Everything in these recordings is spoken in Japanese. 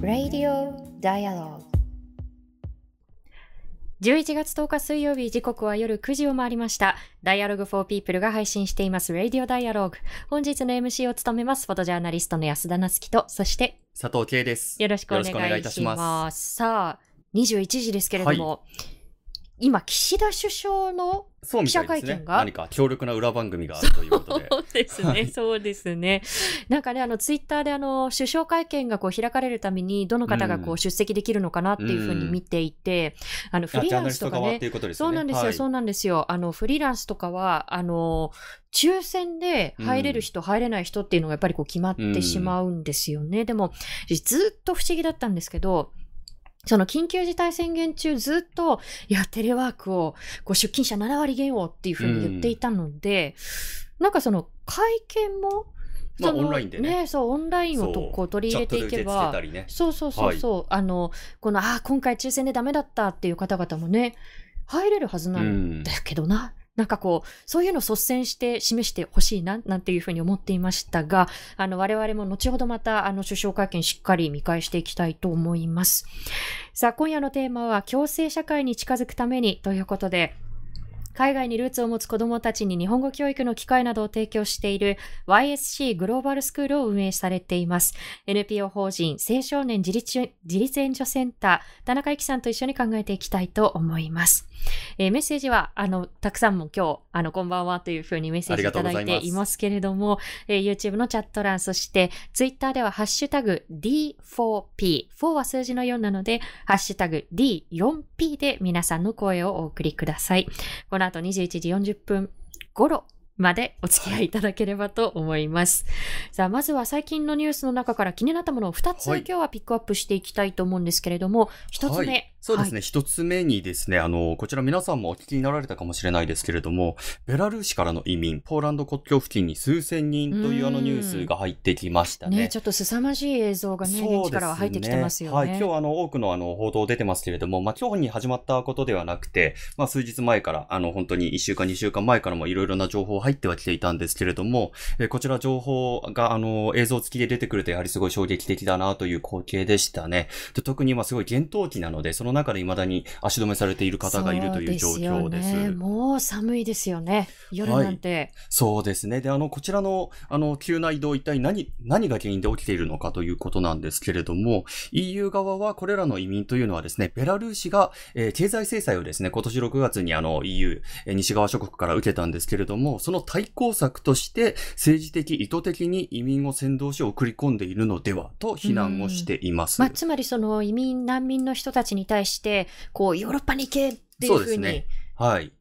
Radio Dialogue 11月10日水曜日、時刻は夜9時を回りました。Dialogue for People が配信しています Radio Dialogue。本日の MC を務めますフォトジャーナリストの安田なつきと、そして佐藤圭です。よろしくお願いいたします。さあ、21時ですけれども、今岸田首相の記者会見が、何か強力な裏番組があるということで、そうですね。なんかね、ツイッターで首相会見がこう開かれるためにどの方がこう出席できるのかなっていうふうに見ていて、フリーランスとかね、そうなんですよ、そうなんですよ。フリーランスとかは抽選で入れる人、入れない人っていうのがやっぱりこう決まってしまうんですよね。でもずっと不思議だったんですけど。その緊急事態宣言中ずっと、いや、テレワークを、出勤者7割減をっていうふうに言っていたので、なんかその会見も、オンラインでね。そう、オンラインをこう取り入れていけば、この、今回抽選でダメだったっていう方々もね、入れるはずなんだけどな。なんかこう、そういうのを率先して示してほしいな、なんていうふうに思っていましたが、我々も後ほどまた、首相会見しっかり見返していきたいと思います。さあ、今夜のテーマは、共生社会に近づくためにということで、海外にルーツを持つ子どもたちに日本語教育の機会などを提供している YSC グローバルスクールを運営されています NPO 法人青少年自立援助センター田中由紀さんと一緒に考えていきたいと思います、メッセージはたくさんも今日こんばんはというふうにメッセージいただいていますけれども、YouTube のチャット欄、そしてツイッターではハッシュタグ D4P、 4は数字の4なのでハッシュタグ D4P で皆さんの声をお送りください。このあと21時40分頃までお付き合いいただければと思います。さあ、まずは最近のニュースの中から気になったものを2つ、今日はピックアップしていきたいと思うんですけれども、1つ目、そうですね、1つ目にですね、こちら皆さんもお聞きになられたかもしれないですけれども、ベラルーシからの移民、ポーランド国境付近に数千人というニュースが入ってきましたね。ちょっと凄まじい映像がね、現地からは入ってきてますよね。今日多くの報道出てますけれども、今日に始まったことではなくて、数日前から、本当に1週間、2週間前からもいろいろな情報入ってはきていたんですけれども、こちら情報が映像付きで出てくるとやはりすごい衝撃的だなという光景でしたね。で、特に今すごい厳冬期なので、その中で未だに足止めされている方がいるという状況です。そうですよね。もう寒いですよね、夜なんて。そうですね。で、こちらの急な移動、一体何が原因で起きているのかということなんですけれども、 EU 側はこれらの移民というのはですね、ベラルーシが、経済制裁をですね、今年6月にEU 西側諸国から受けたんですけれども、その対抗策として政治的意図的に移民を先導し送り込んでいるのではと非難をしています。つまりその移民難民の人たちに対してこうヨーロッパに行けっていうふうに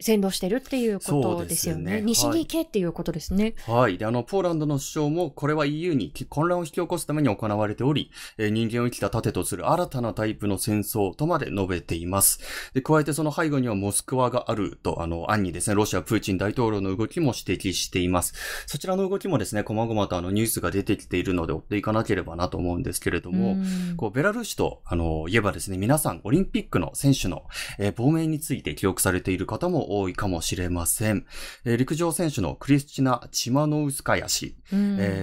先導してるっていうことですよね。西に行けっていうことですね。で、ポーランドの首相も、これは EU に混乱を引き起こすために行われており、人間を生きた盾とする新たなタイプの戦争とまで述べています。で、加えてその背後にはモスクワがあると、暗にですね、ロシア、プーチン大統領の動きも指摘しています。そちらの動きもですね、こまごまとニュースが出てきているので追っていかなければなと思うんですけれども、ベラルーシと、言えばですね、皆さん、オリンピックの選手の、亡命について記憶されている方も多いかもしれません。陸上選手のクリスチナ・チマノウスカヤ氏、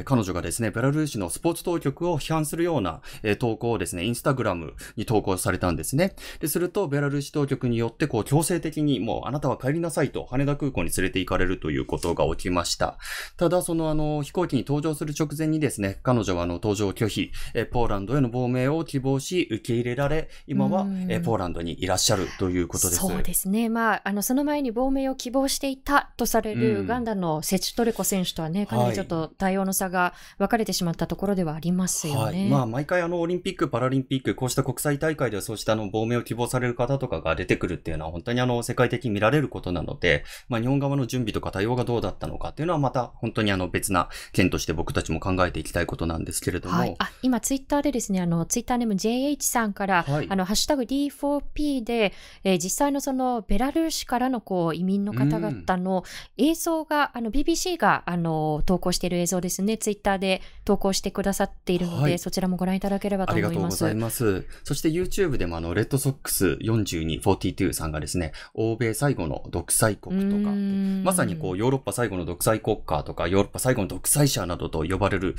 彼女がですね、ベラルーシのスポーツ当局を批判するような、投稿をですね、インスタグラムに投稿されたんですね。でするとベラルーシ当局によって強制的に、もうあなたは帰りなさいと羽田空港に連れて行かれるということが起きました。ただ、その飛行機に搭乗する直前にですね、彼女は搭乗拒否、ポーランドへの亡命を希望し受け入れられ、今は、ポーランドにいらっしゃるということです。そうですね。その前に亡命を希望していたとされるウガンダのセチトレコ選手とはね、かなりちょっと対応の差が分かれてしまったところではありますよね。毎回オリンピックパラリンピック、こうした国際大会ではそうした亡命を希望される方とかが出てくるっていうのは本当に世界的に見られることなので、日本側の準備とか対応がどうだったのかっていうのはまた本当に別な件として僕たちも考えていきたいことなんですけれども、今ツイッターでですね、ツイッターネーム JH さんから、ハッシュタグ D4P で、実際のそのベラルーシ市からのこう移民の方々の映像が、BBC が投稿している映像ですね、ツイッターで投稿してくださっているので、はい、そちらもご覧いただければと思います。ありがとうございます。そして YouTube でもレッドソックス4242さんがですね、欧米最後の独裁国とか、まさにこうヨーロッパ最後の独裁国家とか、ヨーロッパ最後の独裁者などと呼ばれる、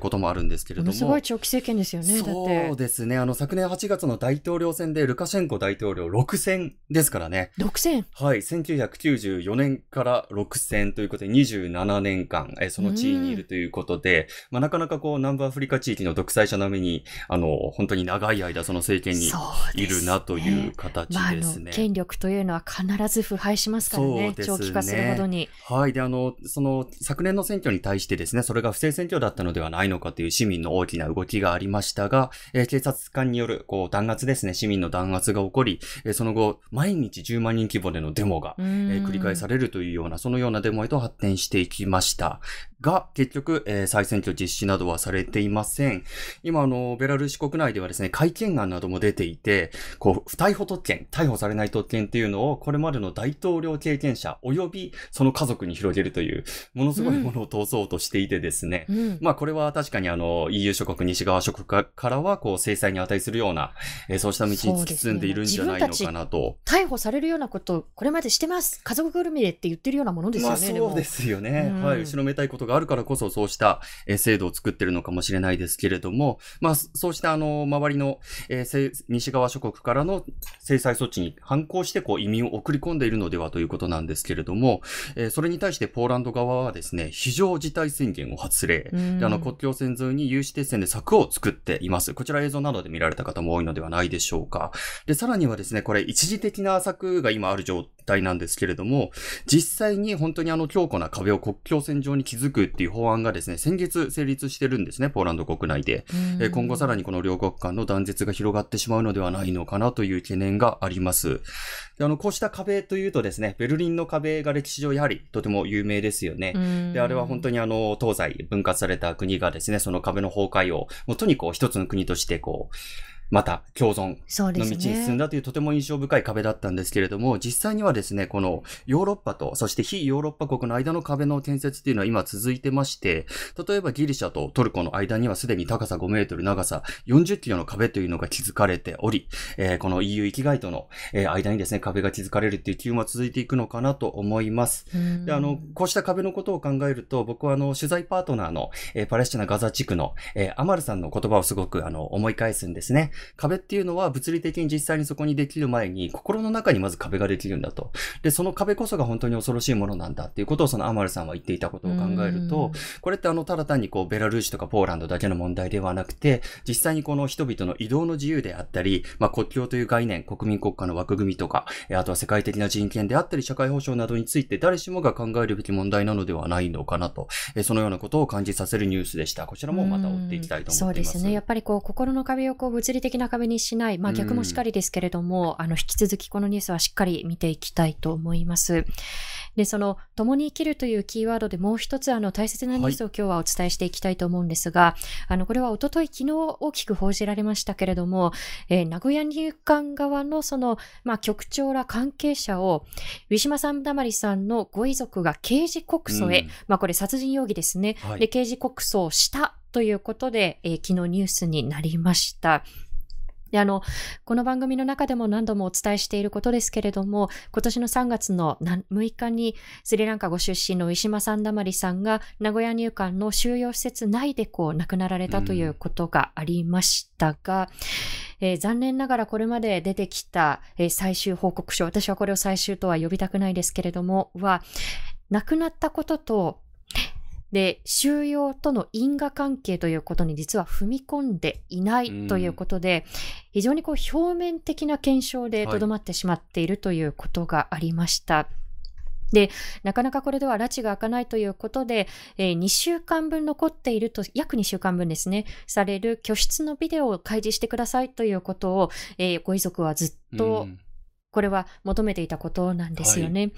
こともあるんですけれども。すごい長期政権ですよね、だって。そうですね、昨年8月の大統領選でルカシェンコ大統領6戦ですからね。6戦はい、1994年から6戦ということで27年間、その地位にいるということで、まあ、なかなかこう南部アフリカ地域の独裁者並みに、本当に長い間その政権にいるなという形ですね。権力というのは必ず腐敗しますからね、長期化するほどに。はい、で、その昨年の選挙に対してですね、それが不正選挙だったのではないのかという市民の大きな動きがありましたが、警察官によるこう弾圧ですね、市民の弾圧が起こり、その後毎日10万人規模でのデモが繰り返されるというような、そのようなデモへと発展していきましたが、結局、再選挙実施などはされていません。今、ベラルーシ国内ではですね、改憲案なども出ていて、こう、不逮捕特権、逮捕されない特権っていうのを、これまでの大統領経験者、及びその家族に広げるという、ものすごいものを通そうとしていてですね、まあ、これは確かにEU 諸国、西側諸国からは、こう、制裁に値するような、そうした道に突き進んでいるんじゃないのかなと。逮捕されるようなこと、これまでしてます。家族ぐるみでって言ってるようなものですよね。そうですよね。はい、後ろめたいことがあるからこそそうした制度を作ってるのかもしれないですけれども、まあ、そうした周りの西側諸国からの制裁措置に反抗してこう移民を送り込んでいるのではということなんですけれども、それに対してポーランド側はですね、非常事態宣言を発令、国境線沿いに有刺鉄線で柵を作っています。こちら映像などで見られた方も多いのではないでしょうか。でさらにはですね、これ一時的な柵が今ある状態なんですけれども、実際に本当に強固な壁を国境線上に築くっていう法案がですね、先月成立してるんですね、ポーランド国内で。今後さらにこの両国間の断絶が広がってしまうのではないのかなという懸念があります。でこうした壁というとですね、ベルリンの壁が歴史上やはりとても有名ですよね。で、あれは本当に東西分割された国がですね、その壁の崩壊を、もうとにかく一つの国としてこう、また共存の道に進んだというとても印象深い壁だったんですけれども、ね、実際にはですね、このヨーロッパとそして非ヨーロッパ国の間の壁の建設というのは今続いてまして、例えばギリシャとトルコの間にはすでに高さ5メートル長さ40キロの壁というのが築かれており、この EU 域外との間にですね、壁が築かれるという機運は続いていくのかなと思います。でこうした壁のことを考えると、僕は取材パートナーのパレスチナガザ地区のアマルさんの言葉をすごく思い返すんですね。壁っていうのは物理的に実際にそこにできる前に、心の中にまず壁ができるんだと。で、その壁こそが本当に恐ろしいものなんだっていうことをそのアマルさんは言っていたことを考えると、これってただ単にこうベラルーシとかポーランドだけの問題ではなくて、実際にこの人々の移動の自由であったり、まあ国境という概念、国民国家の枠組みとか、あとは世界的な人権であったり、社会保障などについて誰しもが考えるべき問題なのではないのかなと、そのようなことを感じさせるニュースでした。こちらもまた追っていきたいと思っています。そうですね。やっぱりこう心の壁をこう物理的な壁にしない、まあ、逆もしっかりですけれども、引き続きこのニュースはしっかり見ていきたいと思います。で、その共に生きるというキーワードでもう一つ大切なニュースを今日はお伝えしていきたいと思うんですが、はい、これはおととい昨日大きく報じられましたけれども、名古屋入管側のその、まあ、局長ら関係者をウィシュマ・サンダマリさんのご遺族が刑事告訴へ、まあ、これ殺人容疑ですね、はい、で刑事告訴をしたということで、昨日ニュースになりました。でこの番組の中でも何度もお伝えしていることですけれども、今年の3月の6日にスリランカご出身のウィシュマ・サンダマリさんが名古屋入管の収容施設内でこう亡くなられたということがありましたが、残念ながらこれまで出てきた、最終報告書、私はこれを最終とは呼びたくないですけれども、は亡くなったこととで収容との因果関係ということに実は踏み込んでいないということで、非常にこう表面的な検証でとどまってしまっているということがありました。はいでなかなかこれでは拉致が開かないということで、2週間分残っていると、約2週間分ですね、される居室のビデオを開示してくださいということを、ご遺族はずっとこれは求めていたことなんですよね。はい、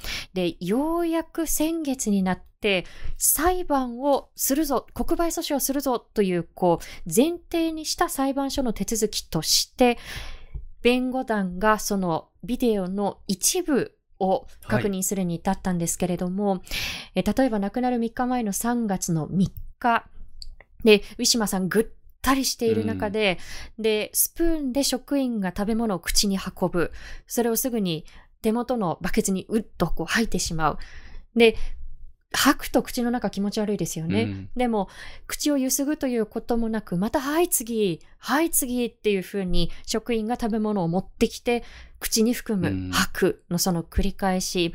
でようやく先月になって裁判をするぞ、国賠訴訟をするぞという、こう前提にした裁判所の手続きとして、弁護団がそのビデオの一部を確認するに至ったんですけれども、はい、例えば亡くなる3日前の3月の3日で、ウィシュマさんぐったりしている中で、うん、でスプーンで職員が食べ物を口に運ぶ、それをすぐに手元のバケツにうっとこう吐いてしまう。で吐くと口の中気持ち悪いですよね、うん、でも口をゆすぐということもなく、またはい次はい次っていう風に職員が食べ物を持ってきて口に含む、うん、吐くのその繰り返し、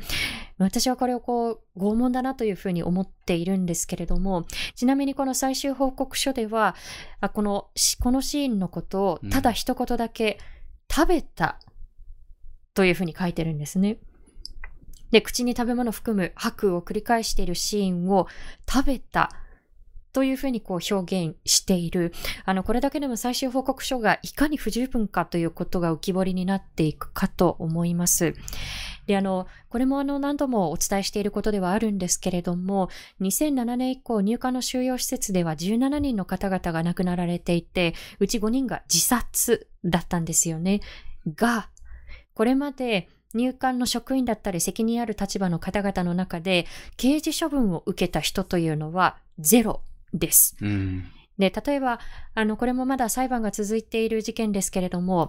私はこれをこう拷問だなという風に思っているんですけれども、ちなみにこの最終報告書ではこのシーンのことをただ一言だけ「食べた」という風に書いてるんですね。で口に食べ物を含む吐くを繰り返しているシーンを「食べた」というふうにこう表現している。これだけでも最終報告書がいかに不十分かということが浮き彫りになっていくかと思います。でこれも何度もお伝えしていることではあるんですけれども、2007年以降入管の収容施設では17人の方々が亡くなられていて、うち5人が自殺だったんですよね。がこれまで入管の職員だったり責任ある立場の方々の中で刑事処分を受けた人というのはゼロです。うん、で例えばこれもまだ裁判が続いている事件ですけれども、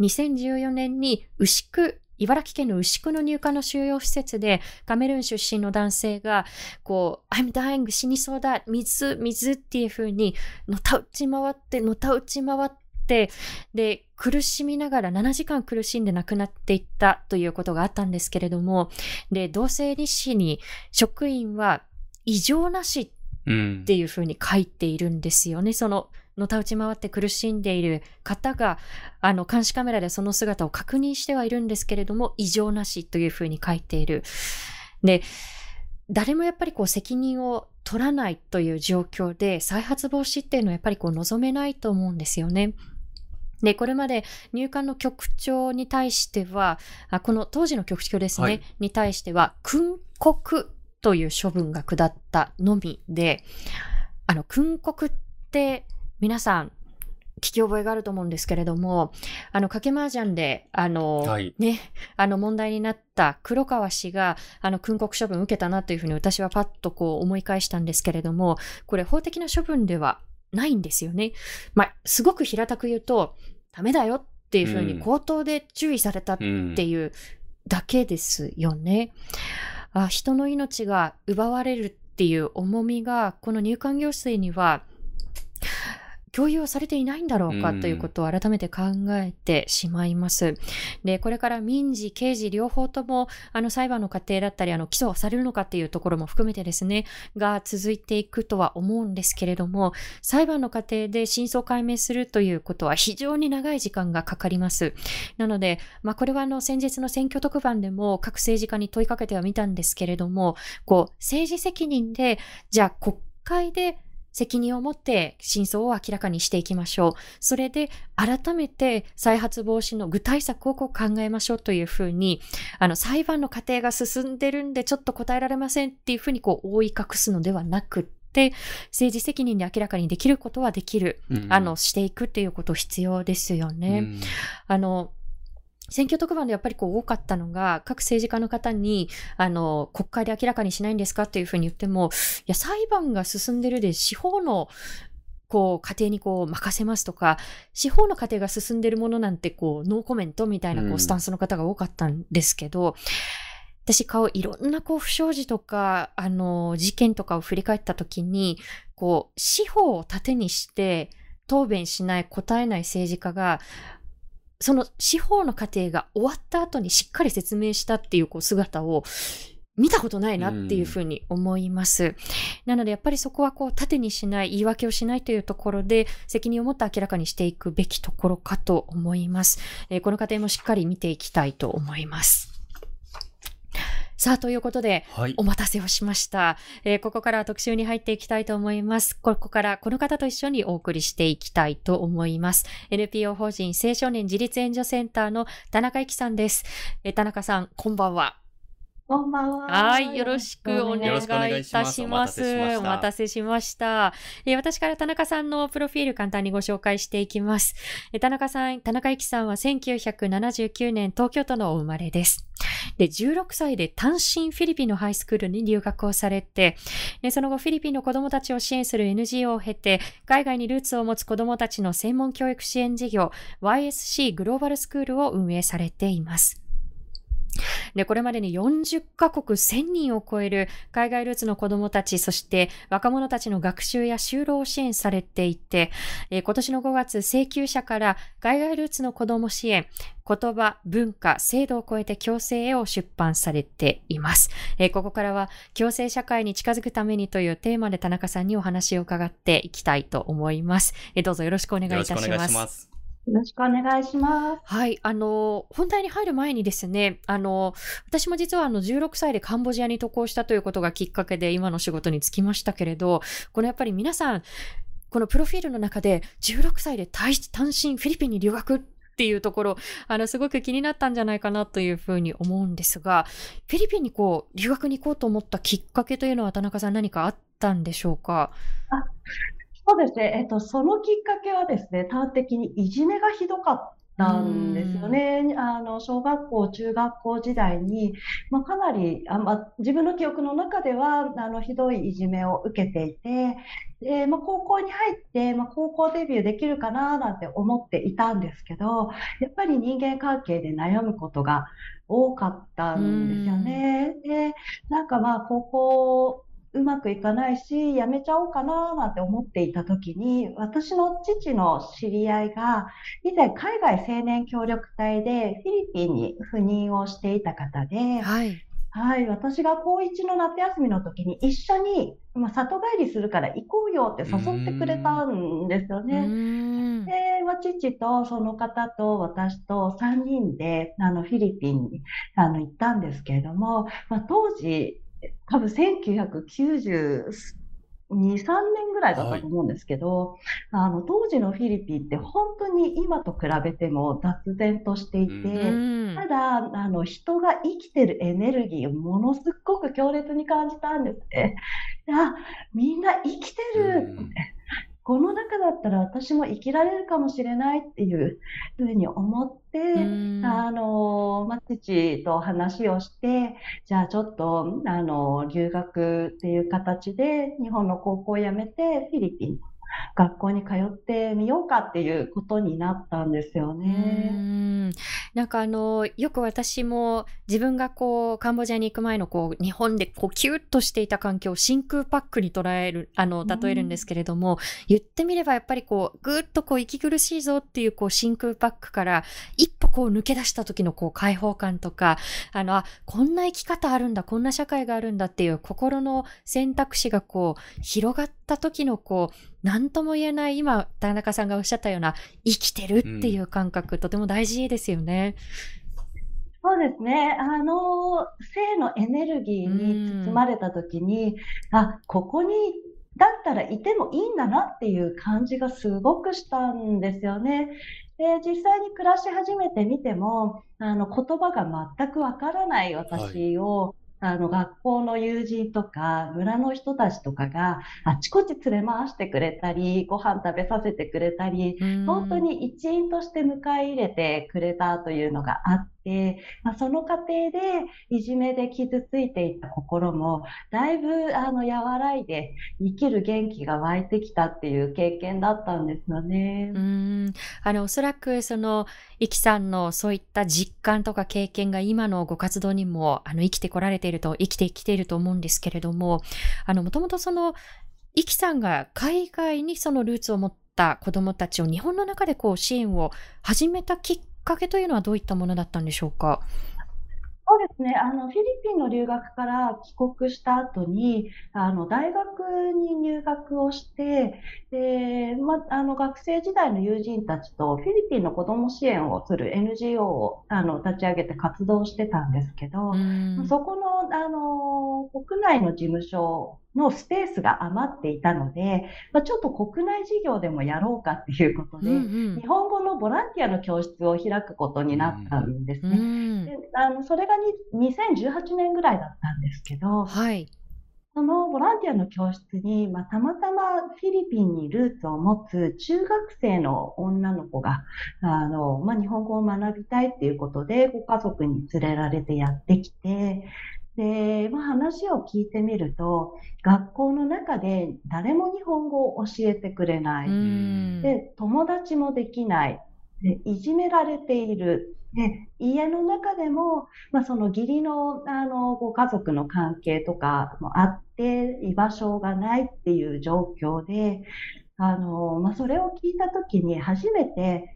2014年に牛久、茨城県の牛久の入管の収容施設でカメルーン出身の男性がこう「I'm dying 死にそうだ水水」っていう風にのたうち回ってのたうち回って。で苦しみながら7時間苦しんで亡くなっていったということがあったんですけれども、で同性日誌に職員は異常なしっていうふうに書いているんですよね、うん、そののたうち回って苦しんでいる方が監視カメラでその姿を確認してはいるんですけれども、異常なしというふうに書いている。で誰もやっぱりこう責任を取らないという状況で再発防止っていうのはやっぱりこう望めないと思うんですよね。でこれまで入管の局長に対してはこの当時の局長ですね、はい、に対しては訓告という処分が下ったのみで、訓告って皆さん聞き覚えがあると思うんですけれども、賭け麻雀ではい、ね問題になった黒川氏が訓告処分受けたなというふうに私はパッとこう思い返したんですけれども、これ法的な処分ではないんですよね。まあ、すごく平たく言うとダメだよっていうふうに口頭で注意されたっていうだけですよね。人の命が奪われるっていう重みがこの入管行政には共有されていないんだろうかということを改めて考えてしまいます。で、これから民事、刑事両方とも裁判の過程だったり起訴されるのかっていうところも含めてですねが続いていくとは思うんですけれども、裁判の過程で真相解明するということは非常に長い時間がかかります。なので、これは先日の選挙特番でも各政治家に問いかけてはみたんですけれども、こう政治責任でじゃあ国会で責任を持って真相を明らかにしていきましょう。それで改めて再発防止の具体策をこう考えましょうというふうに、裁判の過程が進んでるんでちょっと答えられませんっていうふうにこう覆い隠すのではなくって、政治責任で明らかにできることはできる、うん、していくっていうこと必要ですよね。うん、選挙特番でやっぱりこう多かったのが、各政治家の方に国会で明らかにしないんですかっていうふうに言っても、いや裁判が進んでるで司法のこう過程にこう任せますとか、司法の過程が進んでるものなんてこうノーコメントみたいなこうスタンスの方が多かったんですけど、私いろんなこう不祥事とか事件とかを振り返った時に、こう司法を盾にして答弁しない答えない政治家がその司法の過程が終わった後にしっかり説明したっていう姿を見たことないなっていうふうに思います。うん、なのでやっぱりそこはこう盾にしない、言い訳をしないというところで責任を持って明らかにしていくべきところかと思います。この過程もしっかり見ていきたいと思います。さあということで、はい、お待たせをしました、ここから特集に入っていきたいと思います。ここからこの方と一緒にお送りしていきたいと思います。 NPO 法人青少年自立援助センターの田中由紀さんです。田中さんこんばんは。こんばんは。はい、よろしくお願いいたします。お待たせしました。私から田中さんのプロフィール簡単にご紹介していきます。田中由紀さんは1979年東京都のお生まれです。で、16歳で単身フィリピンのハイスクールに留学をされて、その後フィリピンの子どもたちを支援する NGO を経て、海外にルーツを持つ子どもたちの専門教育支援事業 YSC グローバルスクールを運営されています。で、これまでに40カ国1000人を超える海外ルーツの子どもたち、そして若者たちの学習や就労を支援されていて、今年の5月、請求者から海外ルーツの子ども支援、言葉、文化、制度を超えて共生へを出版されています。ここからは共生社会に近づくためにというテーマで田中さんにお話を伺っていきたいと思います。どうぞよろしくお願いいたします。よろしくお願いします。よろしくお願いします。はい、本題に入る前にですね、私も実は16歳でカンボジアに渡航したということがきっかけで今の仕事に就きましたけれど、このやっぱり皆さん、このプロフィールの中で16歳で単身フィリピンに留学っていうところ、すごく気になったんじゃないかなというふうに思うんですが、フィリピンにこう、留学に行こうと思ったきっかけというのは田中さん何かあったんでしょうか？そうですね、そのきっかけはですね、端的にいじめがひどかったんですよね。小学校、中学校時代に、かなり自分の記憶の中ではひどいいじめを受けていて、で高校に入って、高校デビューできるかななんて思っていたんですけど、やっぱり人間関係で悩むことが多かったんですよね。で高校うまくいかないし、やめちゃおうかななんて思っていた時に、私の父の知り合いが、以前海外青年協力隊でフィリピンに赴任をしていた方で、私が高1の夏休みの時に一緒に、里帰りするから行こうよって誘ってくれたんですよね。で、父とその方と私と3人でフィリピンに行ったんですけれども、当時、多分1992、3年ぐらいだったと思うんですけど、当時のフィリピンって本当に今と比べても雑然としていて、ただ人が生きてるエネルギーをものすごく強烈に感じたんですね。みんな生きてる、この中だったら私も生きられるかもしれないっていうふうに思って、父と話をして、じゃあちょっと、留学っていう形で日本の高校を辞めてフィリピン学校に通ってみようかっていうことになったんですよね。なんかよく私も自分がこうカンボジアに行く前のこう日本でこうキュッとしていた環境を真空パックに例えるんですけれども、言ってみればやっぱりこうぐっとこう息苦しいぞっていうこう真空パックから一歩こう抜け出した時のこう解放感とか、こんな生き方あるんだ、こんな社会があるんだっていう心の選択肢がこう広がった時のこう何とも言えない、今田中さんがおっしゃったような生きてるっていう感覚、とても大事ですよね。そうですね。性のエネルギーに包まれた時に、ここにだったらいてもいいんだなっていう感じがすごくしたんですよね。で、実際に暮らし始めてみても、言葉が全くわからない私を、学校の友人とか村の人たちとかがあちこち連れ回してくれたり、ご飯食べさせてくれたり、本当に一員として迎え入れてくれたというのがあって、その過程でいじめで傷ついていた心もだいぶ和らいで生きる元気が湧いてきたっていう経験だったんですよね。おそらくそのイキさんのそういった実感とか経験が今のご活動にも生きてこられている、生きてきていると思うんですけれども、もともとそのイキさんが海外にそのルーツを持った子どもたちを日本の中でこう支援を始めたきっかけというのはどういったものだったんでしょうか？そうですね。フィリピンの留学から帰国した後に、大学に入学をして、で、学生時代の友人たちとフィリピンの子ども支援をする NGO を立ち上げて活動してたんですけど、そこの、国内の事務所のスペースが余っていたので、ちょっと国内事業でもやろうかっていうことで、日本語のボランティアの教室を開くことになったんですね。でそれが2018年ぐらいだったんですけど、そのボランティアの教室に、たまたまフィリピンにルーツを持つ中学生の女の子が、日本語を学びたいっていうことで、ご家族に連れられてやってきて、で、話を聞いてみると、学校の中で誰も日本語を教えてくれない。で、友達もできない。で、いじめられている。で、家の中でも、その義理の、ご家族の関係とかもあって、居場所がないっていう状況で、それを聞いたときに初めて、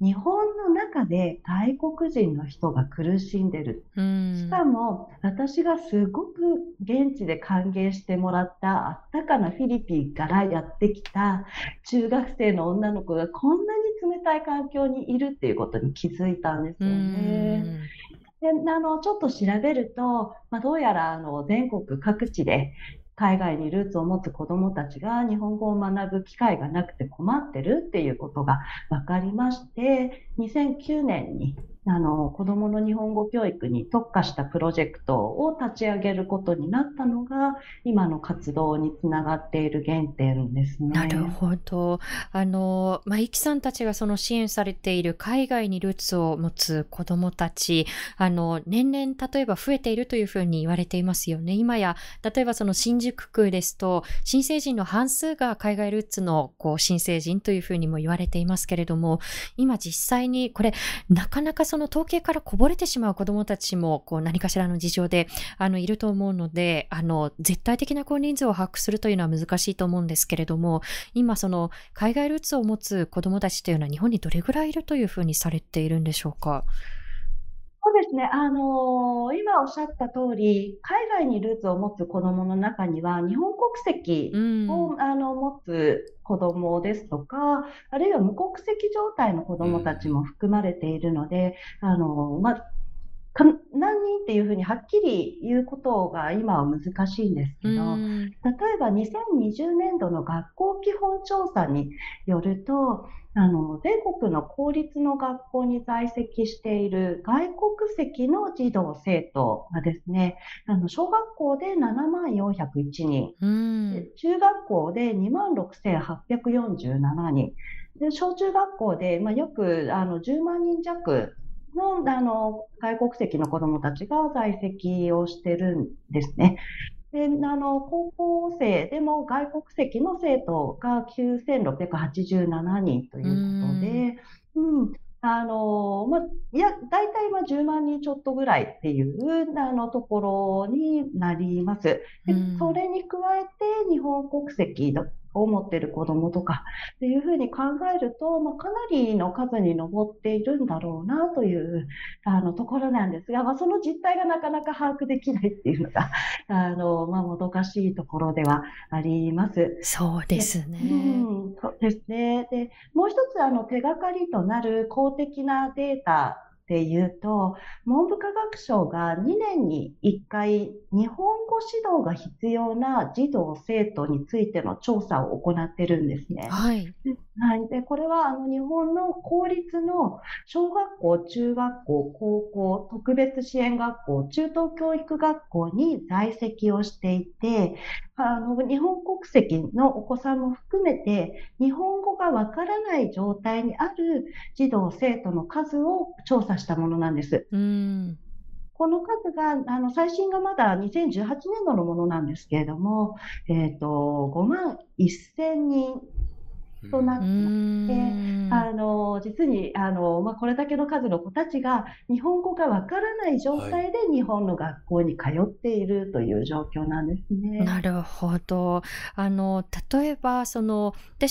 日本の中で外国人の人が苦しんでる。しかも私がすごく現地で歓迎してもらったあったかなフィリピンからやってきた中学生の女の子がこんなに冷たい環境にいるっていうことに気づいたんですよね。で、ちょっと調べると、どうやら全国各地で海外にルーツを持つ子どもたちが日本語を学ぶ機会がなくて困ってるっていうことが分かりまして、2009年に子どもの日本語教育に特化したプロジェクトを立ち上げることになったのが今の活動につながっている原点ですね。なるほど。イキさんたちがその支援されている海外にルーツを持つ子どもたち、年々例えば増えているというふうに言われていますよね。今や例えばその新宿区ですと新成人の半数が海外ルーツの新成人というふうにも言われていますけれども、今実際にこれなかなかその統計からこぼれてしまう子どもたちも何かしらの事情でいると思うので、絶対的な人数を把握するというのは難しいと思うんですけれども、今その海外ルーツを持つ子どもたちというのは日本にどれぐらいいるというふうにされているんでしょうか。そうですね、今おっしゃった通り、海外にルーツを持つ子どもの中には日本国籍を、持つ子どもですとか、あるいは無国籍状態の子どもたちも含まれているので、何人っていうふうにはっきり言うことが今は難しいんですけど、例えば2020年度の学校基本調査によると、全国の公立の学校に在籍している外国籍の児童生徒がですね、小学校で74,101人、中学校で26,847人で、小中学校で約10万人弱の外国籍の子どもたちが在籍をしてるんですね。で、高校生でも外国籍の生徒が9,687人ということで、だいたい10万人ちょっとぐらいっていうところになります。で、それに加えて日本国籍を持っている子どもとかっていうふうに考えると、かなりの数に上っているんだろうなというところなんですが、その実態がなかなか把握できないっていうのがもどかしいところではあります。そうですね。そうですね。で、もう一つ手がかりとなる公的なデータでいうと、文部科学省が2年に1回日本語指導が必要な児童生徒についての調査を行ってるんですね。で、これは日本の公立の小学校、中学校、高校、特別支援学校、中等教育学校に在籍をしていて、日本国籍のお子さんも含めて日本語がわからない状態にある児童生徒の数を調査したものなんです。この数が最新がまだ2018年度のものなんですけれども、51,000人となって、実にこれだけの数の子たちが日本語がわからない状態で日本の学校に通っているという状況なんですね。なるほど。例えば私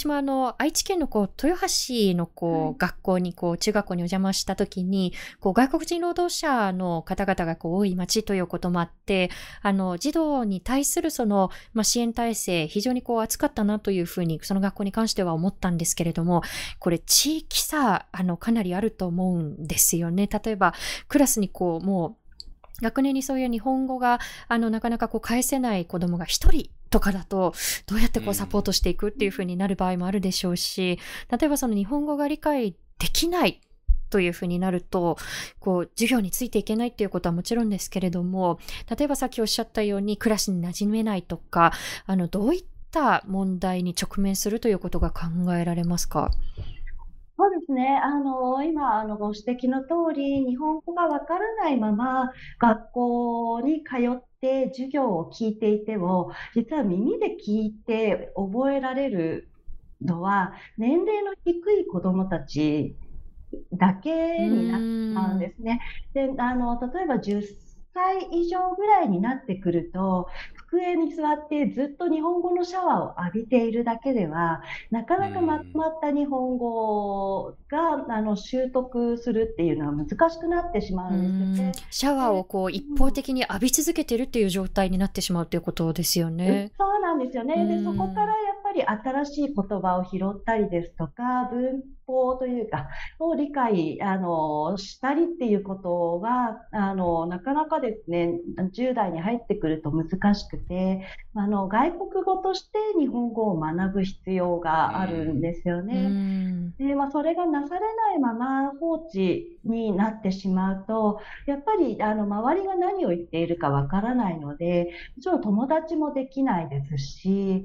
も愛知県の豊橋市の学校に中学校にお邪魔した時に外国人労働者の方々が多い町ということもあって、児童に対する支援体制非常に厚かったなというふうにその学校に関しては思ったんですけれども、これ地域差かなりあると思うんですよね。例えばクラスにもう学年にそういう日本語がなかなか返せない子どもが1人とかだと、どうやってサポートしていくっていう風になる場合もあるでしょうし、例えばその日本語が理解できないというふうになると、こう授業についていけないっていうことはもちろんですけれども、例えばさっきおっしゃったようにクラスに馴染めないとか、どういった問題に直面するということが考えられますか？そうですね。今ご指摘の通り、日本語がわからないまま学校に通って授業を聞いていても、実は耳で聞いて覚えられるのは年齢の低い子どもたちだけになったんですね。で、例えば10歳以上ぐらいになってくると、机に座ってずっと日本語のシャワーを浴びているだけでは、なかなかまとまった日本語が習得するっていうのは難しくなってしまうんですよね。シャワーをこう一方的に浴び続けているっていう状態になってしまうということですよね。そうなんですよね。で、そこからやっぱり新しい言葉を拾ったりですとか、文法というかを理解したりっていうことはなかなかですね、10代に入ってくると難しくで、外国語として日本語を学ぶ必要があるんですよね。で、それがなされないまま放置になってしまうと、やっぱり周りが何を言っているかわからないので、もちろん友達もできないですし、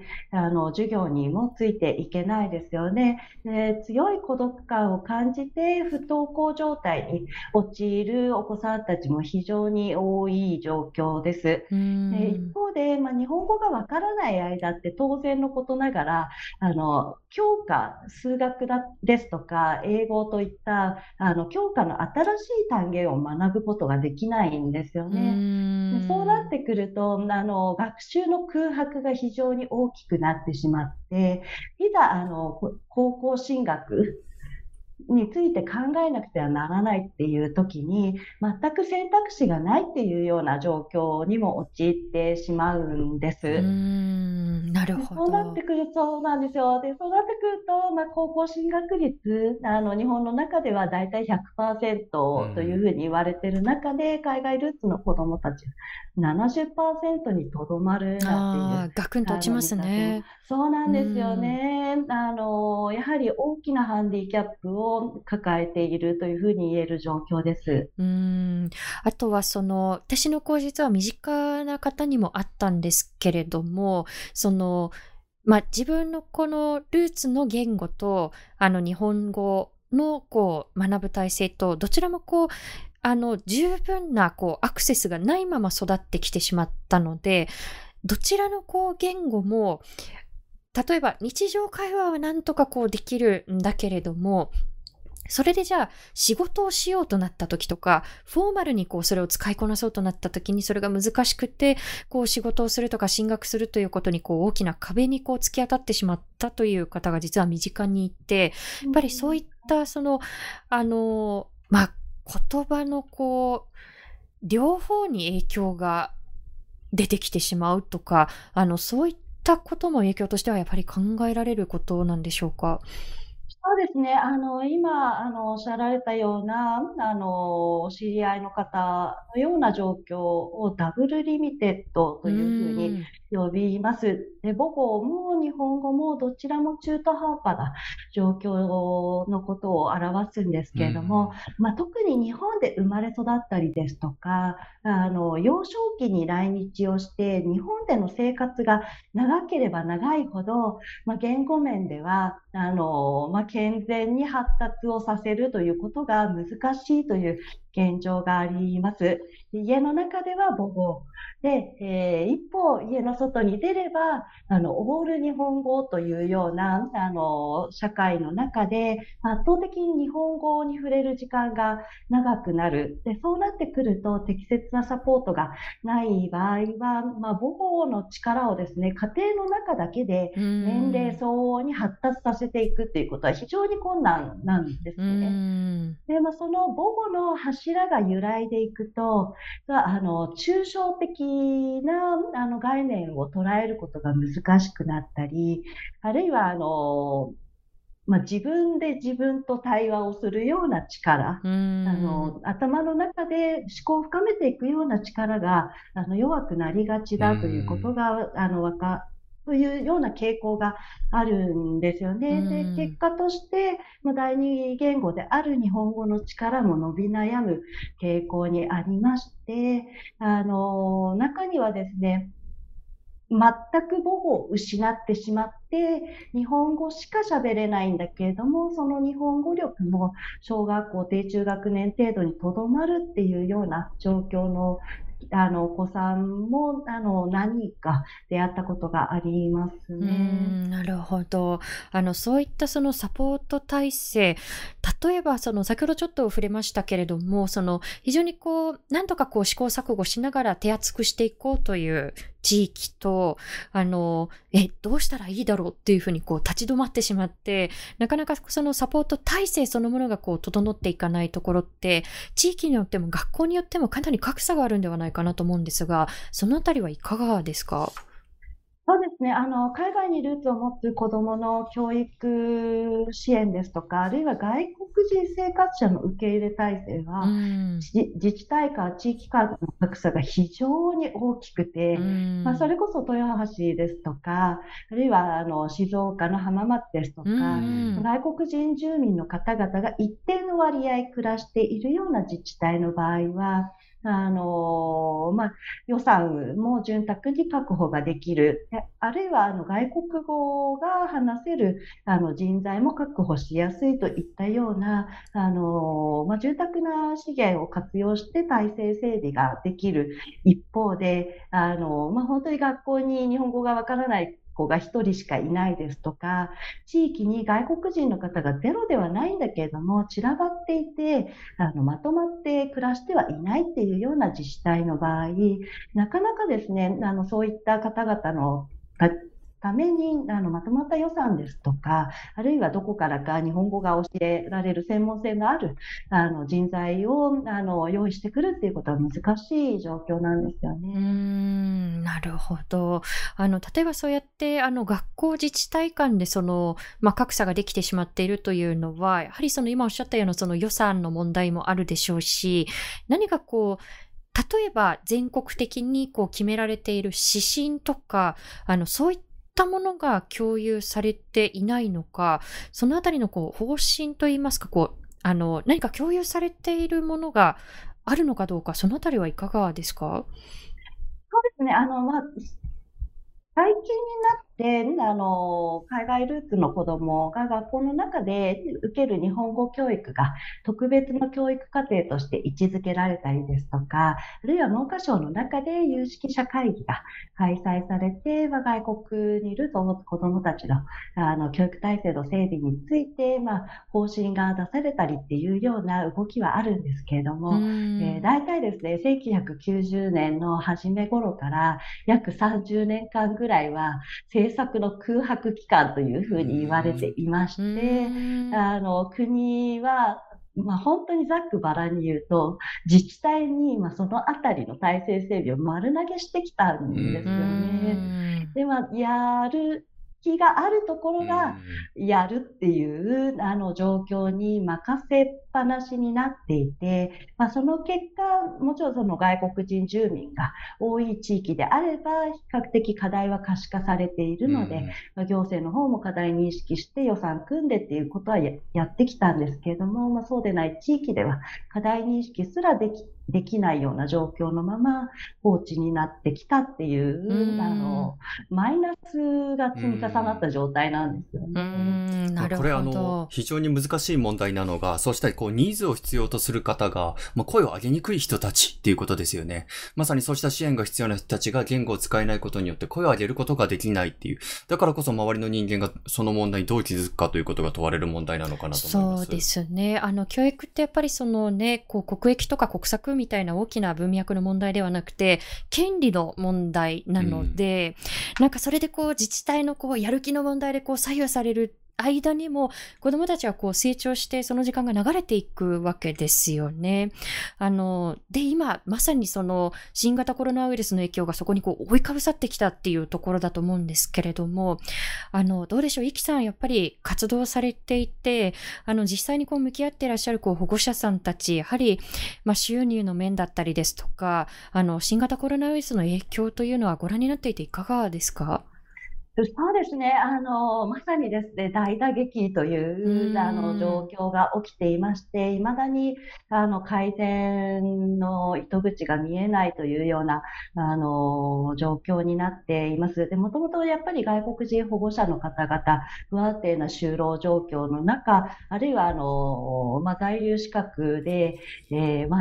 授業にもついていけないですよね。で、強い孤独感を感じて不登校状態に陥るお子さんたちも非常に多い状況です。で、一方で、日本語がわからない間って当然のことながら、教科、数学ですとか英語といった教科の新しい単元を学ぶことができないんですよね。で、そうなってくると学習の空白が非常に大きくなってしまって、いざ高校進学について考えなくてはならないっていう時に、全く選択肢がないっていうような状況にも陥ってしまうんです。なるほど。そうなってくると、そうなんですよ。で、そうなってくると、高校進学率、日本の中ではだいたい 100% というふうに言われてる中で、海外ルーツの子どもたち 70% にとどまるなんていう、ガクンと落ちますね。そうなんですよね。やはり大きなハンディキャップを抱えているというふうに言える状況です。あとは私の口実は身近な方にもあったんですけれども、自分のこのルーツの言語と日本語のこう学ぶ体制と、どちらもこう十分なこうアクセスがないまま育ってきてしまったので、どちらのこう言語も例えば日常会話はなんとかこうできるんだけれども、それでじゃあ仕事をしようとなった時とか、フォーマルにこうそれを使いこなそうとなった時にそれが難しくて、こう仕事をするとか進学するということにこう大きな壁にこう突き当たってしまったという方が実は身近にいて、やっぱりそういった言葉のこう両方に影響が出てきてしまうとか、そういったことも影響としてはやっぱり考えられることなんでしょうか？そうですね。今おっしゃられたようなお知り合いの方のような状況をダブルリミテッドというふうに呼びます。で、母語も日本語もどちらも中途半端な状況のことを表すんですけれども、特に日本で生まれ育ったりですとか、幼少期に来日をして日本での生活が長ければ長いほど、言語面では健全に発達をさせるということが難しいという現状があります。家の中では母語で、一方家の外に出ればオール日本語というような社会の中で、圧倒的に日本語に触れる時間が長くなる。で、そうなってくると適切なサポートがない場合は、母語の力をですね、家庭の中だけで年齢相応に発達させていくということは非常に困難なんですね。で、その母語の柱が揺らいでいくと、抽象的な概念を捉えることが難しくなったり、あるいは自分で自分と対話をするような力、頭の中で思考を深めていくような力が弱くなりがちだということが分かというような傾向があるんですよね。で、結果として第二言語である日本語の力も伸び悩む傾向にありまして、中にはですね、全く母語を失ってしまって、日本語しか喋れないんだけれども、その日本語力も小学校低中学年程度にとどまるっていうような状況のお子さんも何か出会ったことがありますね。なるほど。そういったそのサポート体制、例えばその先ほどちょっと触れましたけれども、その非常にこうなんとかこう試行錯誤しながら手厚くしていこうという地域と、どうしたらいいだろうっていうふうにこう立ち止まってしまって、なかなかそのサポート体制そのものがこう整っていかないところって、地域によっても学校によってもかなり格差があるんではないかなと思うんですが、そのあたりはいかがですか？そうですね。海外にルーツを持つ子どもの教育支援ですとか、あるいは外国人生活者の受け入れ体制は、自治体間、地域間の格差が非常に大きくて、それこそ豊橋ですとか、あるいは静岡の浜松ですとか、外国人住民の方々が一定の割合暮らしているような自治体の場合は、予算も潤沢に確保ができる。あるいは外国語が話せる人材も確保しやすいといったような、潤沢な資源を活用して体制整備ができる一方で、本当に学校に日本語がわからない子が1人しかいないですとか、地域に外国人の方がゼロではないんだけれども散らばっていてまとまって暮らしてはいないっていうような自治体の場合、なかなかですねそういった方々のためにまとまった予算ですとか、あるいはどこからか日本語が教えられる専門性のある人材を用意してくるっていうことは難しい状況なんですよね。なるほど。例えばそうやって学校自治体間で格差ができてしまっているというのは、やはり今おっしゃったような予算の問題もあるでしょうし、何かこう例えば全国的にこう決められている指針とかそういったものが共有されていないのか、そのあたりのこう方針といいますか、何か共有されているものがあるのかどうか、そのあたりはいかがですか？そうですね。最近になって海外ルーツの子どもが学校の中で受ける日本語教育が特別の教育課程として位置づけられたりですとか、あるいは文科省の中で有識者会議が開催されて、外国にルーツを持つ子どもたちの教育体制の整備について方針が出されたりっていうような動きはあるんですけれども、大体ですね1990年の初め頃から約30年間ぐらいは政策の空白期間というふうに言われていまして、国は本当にざっくばらんに言うと自治体にそのあたりの体制整備を丸投げしてきたんですよね。でやる気があるところがやるっていう状況に任せっぱなしになっていて、その結果、もちろん外国人住民が多い地域であれば比較的課題は可視化されているので、行政の方も課題認識して予算組んでっていうことはやってきたんですけれども、そうでない地域では課題認識すらできないような状況のまま放置になってきたっていう、マイナスが積み重なった状態なんですよね。なるほど。これ非常に難しい問題なのが、そうしたニーズを必要とする方が、声を上げにくい人たちっていうことですよね。まさにそうした支援が必要な人たちが言語を使えないことによって声を上げることができないっていう、だからこそ周りの人間がその問題にどう気づくかということが問われる問題なのかなと思います。そうですね。教育ってやっぱり国益とか国策みたいな大きな文脈の問題ではなくて権利の問題なので、それで自治体のやる気の問題で左右される間にも子どもたちは成長してその時間が流れていくわけですよね。で今まさに新型コロナウイルスの影響がそこに覆いかぶさってきたっていうところだと思うんですけれども、どうでしょう、イキさん、やっぱり活動されていて実際に向き合っていらっしゃる保護者さんたち、やはり収入の面だったりですとか新型コロナウイルスの影響というのはご覧になっていていかがですか？そうですね。まさにですね、大打撃という、状況が起きていまして、未だに、改善の糸口が見えないというような、状況になっています。で、もともとやっぱり外国人保護者の方々、不安定な就労状況の中、あるいは、在留資格で、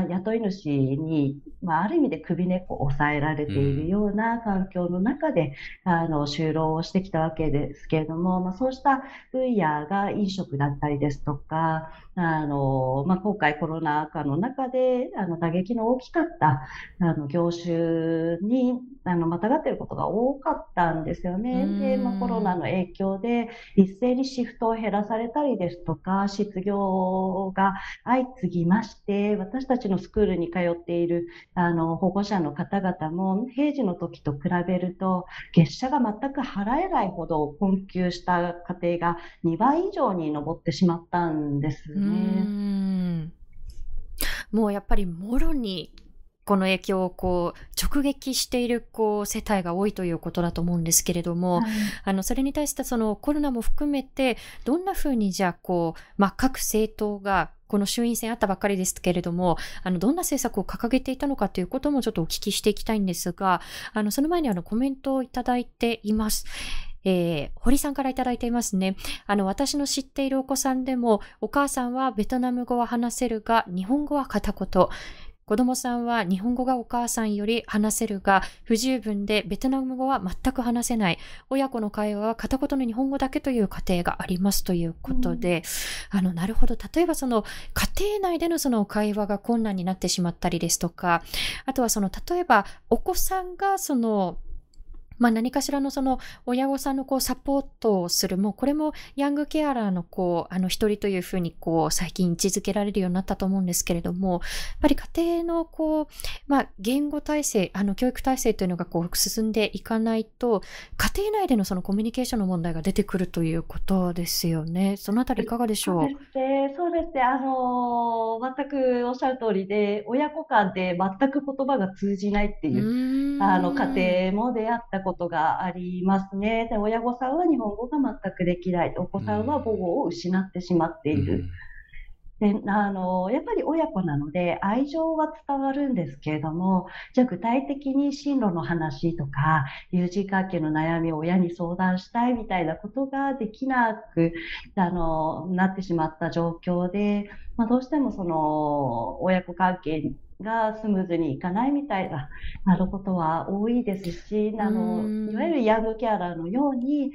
雇い主に、ある意味で首根っこを抑えられているような環境の中で、就労をしてきたわけですけれども、そうした分野が飲食だったりですとか、今回コロナ禍の中で打撃の大きかった業種にまたがっていることが多かったんですよね。で、コロナの影響で一斉にシフトを減らされたりですとか、失業が相次ぎまして、私たちのスクールに通っている保護者の方々も平時の時と比べると月謝が全く払えないほど困窮した家庭が2倍以上に上ってしまったんですね。もうやっぱりもろにこの影響を直撃している世帯が多いということだと思うんですけれども、それに対してコロナも含めてどんなふうにじゃあ各政党がこの衆院選あったばっかりですけれども、どんな政策を掲げていたのかということもちょっとお聞きしていきたいんですが、その前にコメントをいただいています。堀さんからいただいていますね。私の知っているお子さんでも、お母さんはベトナム語は話せるが、日本語は片言。子供さんは日本語がお母さんより話せるが不十分でベトナム語は全く話せない。親子の会話は片言の日本語だけという家庭がありますということで、なるほど。例えば家庭内での会話が困難になってしまったりですとか、あとは例えばお子さんが何かしらの親御さんのサポートをする、もうこれもヤングケアラーの一人というふうに最近位置づけられるようになったと思うんですけれども、やっぱり家庭の言語体制、教育体制というのが進んでいかないと、家庭内でのコミュニケーションの問題が出てくるということですよね。そのあたりいかがでしょう。そうですね。全くおっしゃる通りで、親子間で全く言葉が通じないっていう家庭も出会ったことがありますね。で、親御さんは日本語が全くできない、お子さんは母語を失ってしまっている。で、やっぱり親子なので愛情は伝わるんですけれども、じゃあ具体的に進路の話とか友人関係の悩みを親に相談したいみたいなことができなくなってしまった状況で、どうしても親子関係にがスムーズにいかないみたいなことは多いですし、いわゆるヤングケアラーのように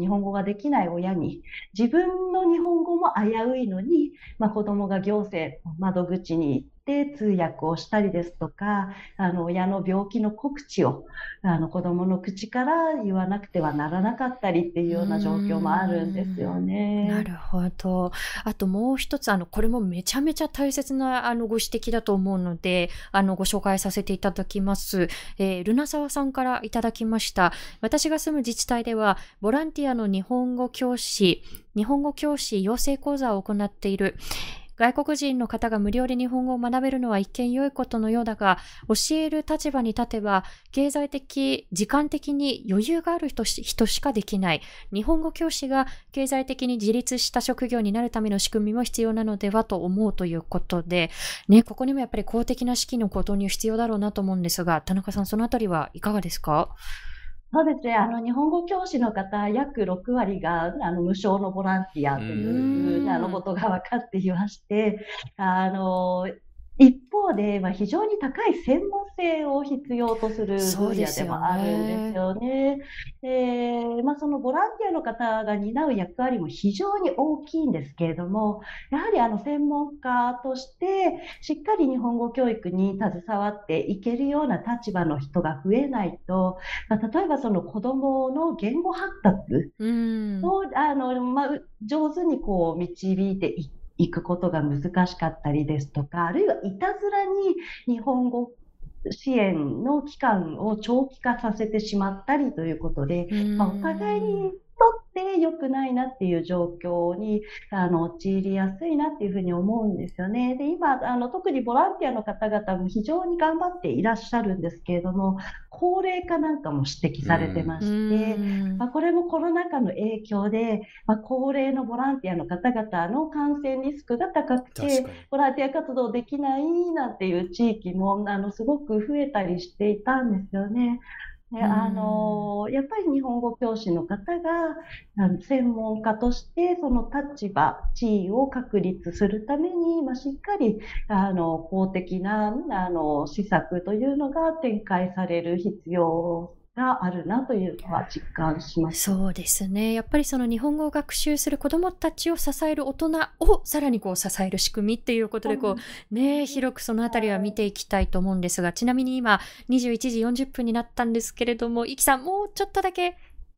日本語ができない親に、自分の日本語も危ういのに、子どもが行政窓口に行って通訳をしたりですとか、親の病気の告知を子どもの口から言わなくてはならなかったりっていうような状況もあるんですよね。なるほど。あともう一つ、これもめちゃめちゃ大切なご指摘だと思うのでご紹介させていただきます。ルナサワさんからいただきました。私が住む自治体ではボランティアの日本語教師養成講座を行っている。外国人の方が無料で日本語を学べるのは一見良いことのようだが、教える立場に立てば、経済的、時間的に余裕がある人しかできない。日本語教師が経済的に自立した職業になるための仕組みも必要なのではと思うということで、ここにもやっぱり公的な資金の導入必要だろうなと思うんですが、田中さん、そのあたりはいかがですか？そうですね。日本語教師の方、約6割が無償のボランティアということが分かっていまして、一方で、非常に高い専門性を必要とする分野でもあるんですよね。そのボランティアの方が担う役割も非常に大きいんですけれども、やはり専門家としてしっかり日本語教育に携わっていけるような立場の人が増えないと、例えば子どもの言語発達を上手に導いていって行くことが難しかったりですとか、あるいはいたずらに日本語支援の期間を長期化させてしまったりということで、お互いにって良くないなっていう状況に陥りやすいなっていうふうに思うんですよね。で、今特にボランティアの方々も非常に頑張っていらっしゃるんですけれども、高齢化なんかも指摘されてまして、これもコロナ禍の影響で、高齢のボランティアの方々の感染リスクが高くてボランティア活動できないなんていう地域もすごく増えたりしていたんですよね。やっぱり日本語教師の方が専門家としてその立場、地位を確立するために、しっかり公的な施策というのが展開される必要があるなというのは実感します。そうですね。やっぱりその日本語を学習する子どもたちを支える大人をさらにこう支える仕組みっていうことでこう、ね、広くそのあたりは見ていきたいと思うんですが、ちなみに今21時40分になったんですけれども、イキさんもうちょっとだけ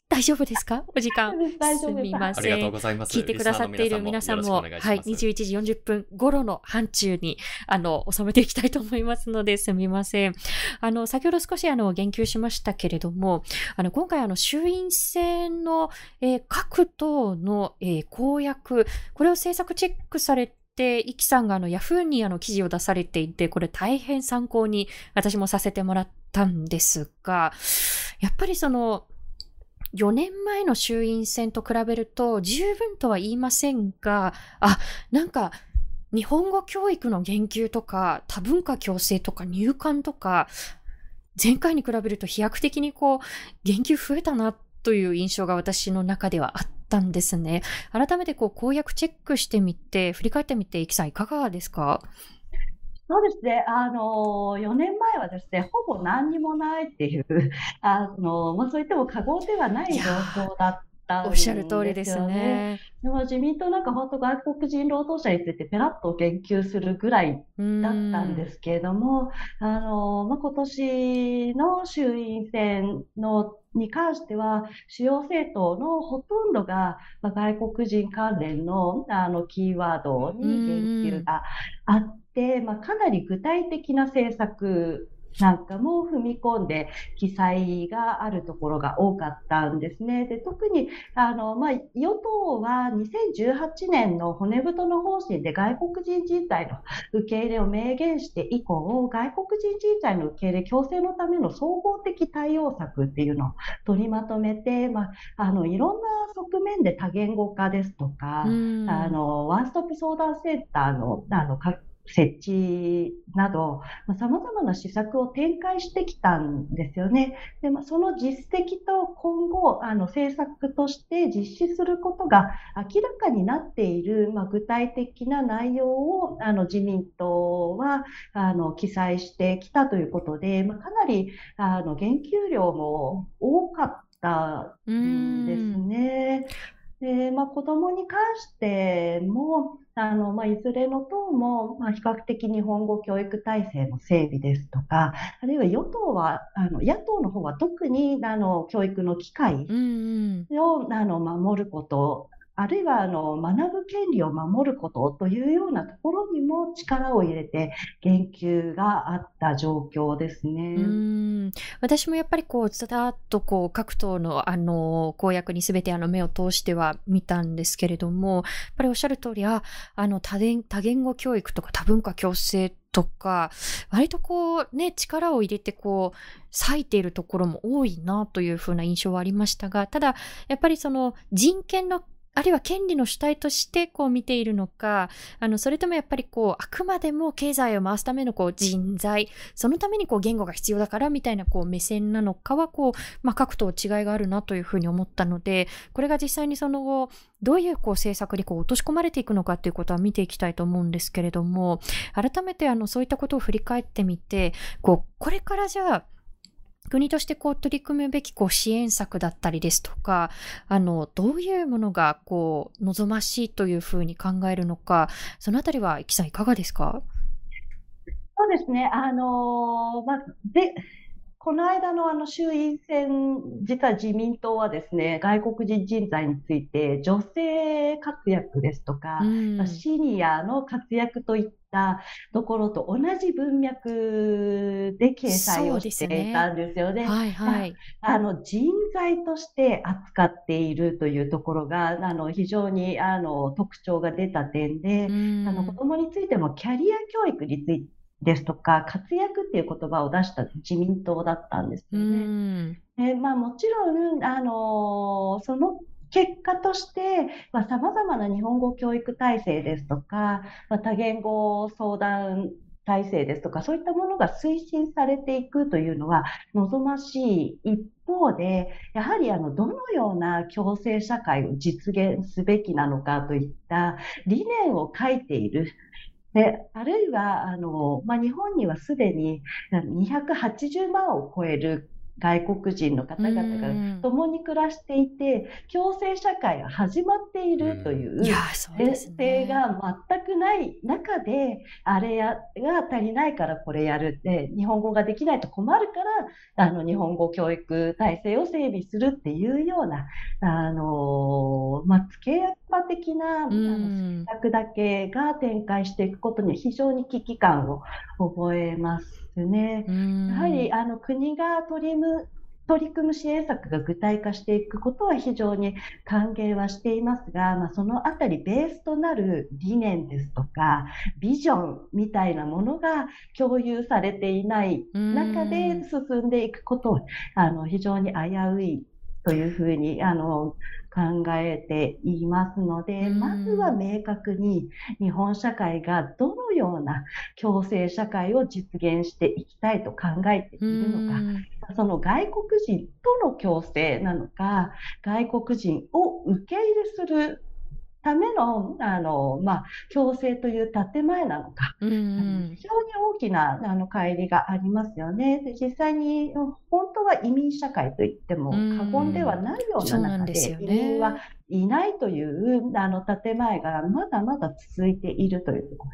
大丈夫ですか？お時間すみません。ありがとうございます。聞いてくださっている皆さんも、はい、21時40分頃の範疇に収めていきたいと思いますのですみません。先ほど少し言及しましたけれども、今回衆院選の、各党の、公約、これを政策チェックされてイキさんがヤフーに記事を出されていて、これ大変参考に私もさせてもらったんですが、やっぱりその4年前の衆院選と比べると十分とは言いませんが、なんか日本語教育の言及とか多文化共生とか入管とか、前回に比べると飛躍的にこう言及増えたなという印象が私の中ではあったんですね。改めてこう公約チェックしてみて、振り返ってみて、イキさんいかがですか？そうですね。4年前はですね、ほぼ何にもないっていう、そう言っても過言ではない状況だったんですよね。おっしゃる通りですね。でも自民党なんか本当外国人労働者についてペラッと言及するぐらいだったんですけれども、今年の衆院選に関しては主要政党のほとんどが外国人関連のキーワードに言及があって、かなり具体的な政策なんかも踏み込んで記載があるところが多かったんですね。で、特に与党は2018年の骨太の方針で外国人人材の受け入れを明言して以降、外国人人材の受け入れ強制のための総合的対応策っていうのを取りまとめて、いろんな側面で多言語化ですとか、ワンストップ相談センターの設置など、様々な施策を展開してきたんですよね。で、その実績と今後、政策として実施することが明らかになっている、具体的な内容を、自民党は、記載してきたということで、かなり、言及量も多かったんですね。で、子供に関しても、いずれの党も、比較的日本語教育体制の整備ですとか、あるいは与党は、野党の方は特に、教育の機会を、守ること、あるいは学ぶ権利を守ることというようなところにも力を入れて言及があった状況ですね。私もやっぱりこうずらっとこう各党の公約にすべて目を通しては見たんですけれども、やっぱりおっしゃる通り多言語教育とか多文化共生とか割とこうね力を入れてこう割いているところも多いなというふうな印象はありましたが、ただやっぱりその人権のあるいは権利の主体としてこう見ているのか、それともやっぱりこう、あくまでも経済を回すためのこう人材、そのためにこう言語が必要だからみたいなこう目線なのかはこう、各党違いがあるなというふうに思ったので、これが実際にその後、どういうこう政策にこう落とし込まれていくのかということは見ていきたいと思うんですけれども、改めてそういったことを振り返ってみて、これからじゃあ、国としてこう取り組むべきこう支援策だったりですとか、どういうものがこう望ましいというふうに考えるのか、そのあたりはイキさんいかがですか？そうですね。この間の衆院選、実は自民党はですね、外国人人材について女性活躍ですとか、シニアの活躍といったところと同じ文脈で掲載をしていたんですよね。はいはい、人材として扱っているというところが非常に特徴が出た点で、子どもについてもキャリア教育についてですとか活躍っていう言葉を出した自民党だったんですよね。もちろんその結果としてさまざまな日本語教育体制ですとか、多言語相談体制ですとか、そういったものが推進されていくというのは望ましい一方で、やはりどのような共生社会を実現すべきなのかといった理念を書いている。であるいは日本にはすでに280万を超える外国人の方々が共に暮らしていて、共生社会が始まっているという設定が全くない中で、あれが足りないからこれやるって、日本語ができないと困るから日本語教育体制を整備するっていうような付け焼き場的な政策だけが展開していくことには非常に危機感を覚えますね。やはり国が取り組む支援策が具体化していくことは非常に歓迎はしていますが、そのあたりベースとなる理念ですとかビジョンみたいなものが共有されていない中で進んでいくことは非常に危ういというふうに考えていますので、まずは明確に日本社会がどのような共生社会を実現していきたいと考えているのか、その外国人との共生なのか、外国人を受け入れするための共生という建前なのか、非常に大きな乖離がありますよね。で実際に本当は移民社会といっても過言ではないような中で、移民はいないという建前がまだまだ続いているというとこ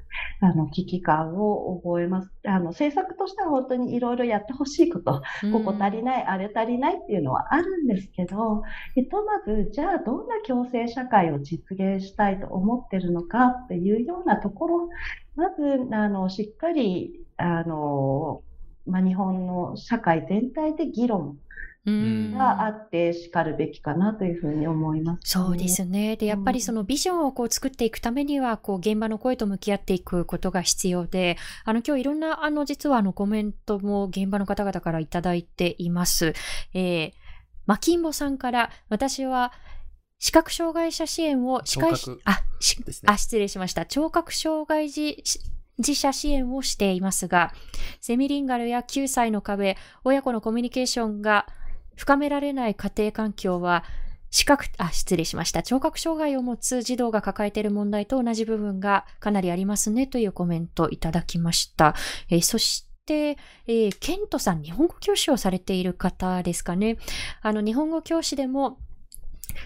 ろ、危機感を覚えます。政策としては本当にいろいろやってほしいこと、ここ足りない、あれ足りないっていうのはあるんですけど、ひとまずじゃあどんな共生社会を実現したいと思ってるのかっていうようなところ、まずしっかり日本の社会全体で議論があってしかるべきかなというふうに思います、ね。そうですね。でやっぱりそのビジョンを作っていくためには現場の声と向き合っていくことが必要で、今日いろんな実はコメントも現場の方々からいただいています。マキンボさんから、私は視覚障害者支援を聴覚障害児者支援をしていますが、セミリンガルや9歳の壁、親子のコミュニケーションが深められない家庭環境は聴覚障害を持つ児童が抱えている問題と同じ部分がかなりありますね、というコメントをいただきました。そして、ケントさん、日本語教師をされている方ですかね。日本語教師でも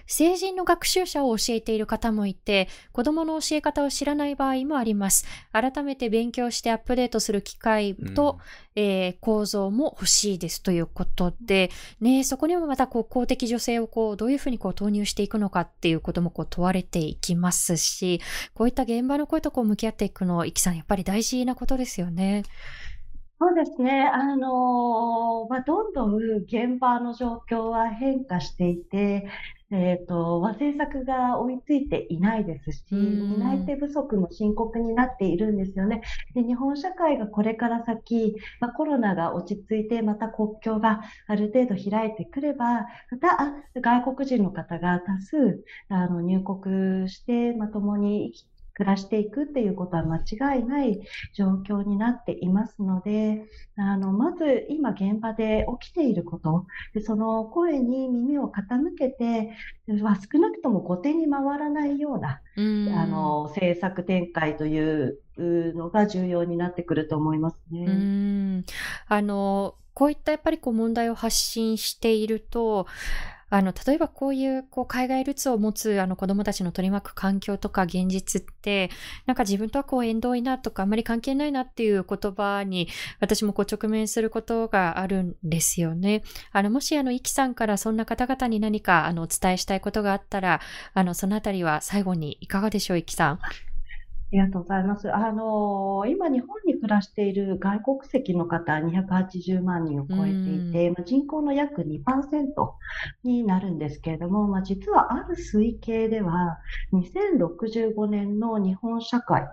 成人の学習者を教えている方もいて、子どもの教え方を知らない場合もあります。改めて勉強してアップデートする機会と、構造も欲しいですということで、そこにもまた公的助成をどういうふうに投入していくのかっていうことも問われていきますし、こういった現場の声と向き合っていくの、イキさん、やっぱり大事なことですよね。そうですね。どんどん現場の状況は変化していて、政策が追いついていないですし、担い手不足も深刻になっているんですよね。で、日本社会がこれから先、コロナが落ち着いて、また国境がある程度開いてくれば、また外国人の方が多数入国して、共に暮らしていくっていうことは間違いない状況になっていますので、まず今現場で起きていることで、その声に耳を傾けて、少なくとも後手に回らないような政策展開というのが重要になってくると思いますね。こういったやっぱり問題を発信していると、例えばこういう、海外ルーツを持つ、子供たちの取り巻く環境とか現実って、なんか自分とは縁遠いなとか、あんまり関係ないなっていう言葉に、私も直面することがあるんですよね。もし、イキさんからそんな方々に何か、お伝えしたいことがあったら、そのあたりは最後にいかがでしょう、イキさん。ありがとうございます。今、日本に暮らしている外国籍の方280万人を超えていて、人口の約 2% になるんですけれども、実はある推計では、2065年の日本社会、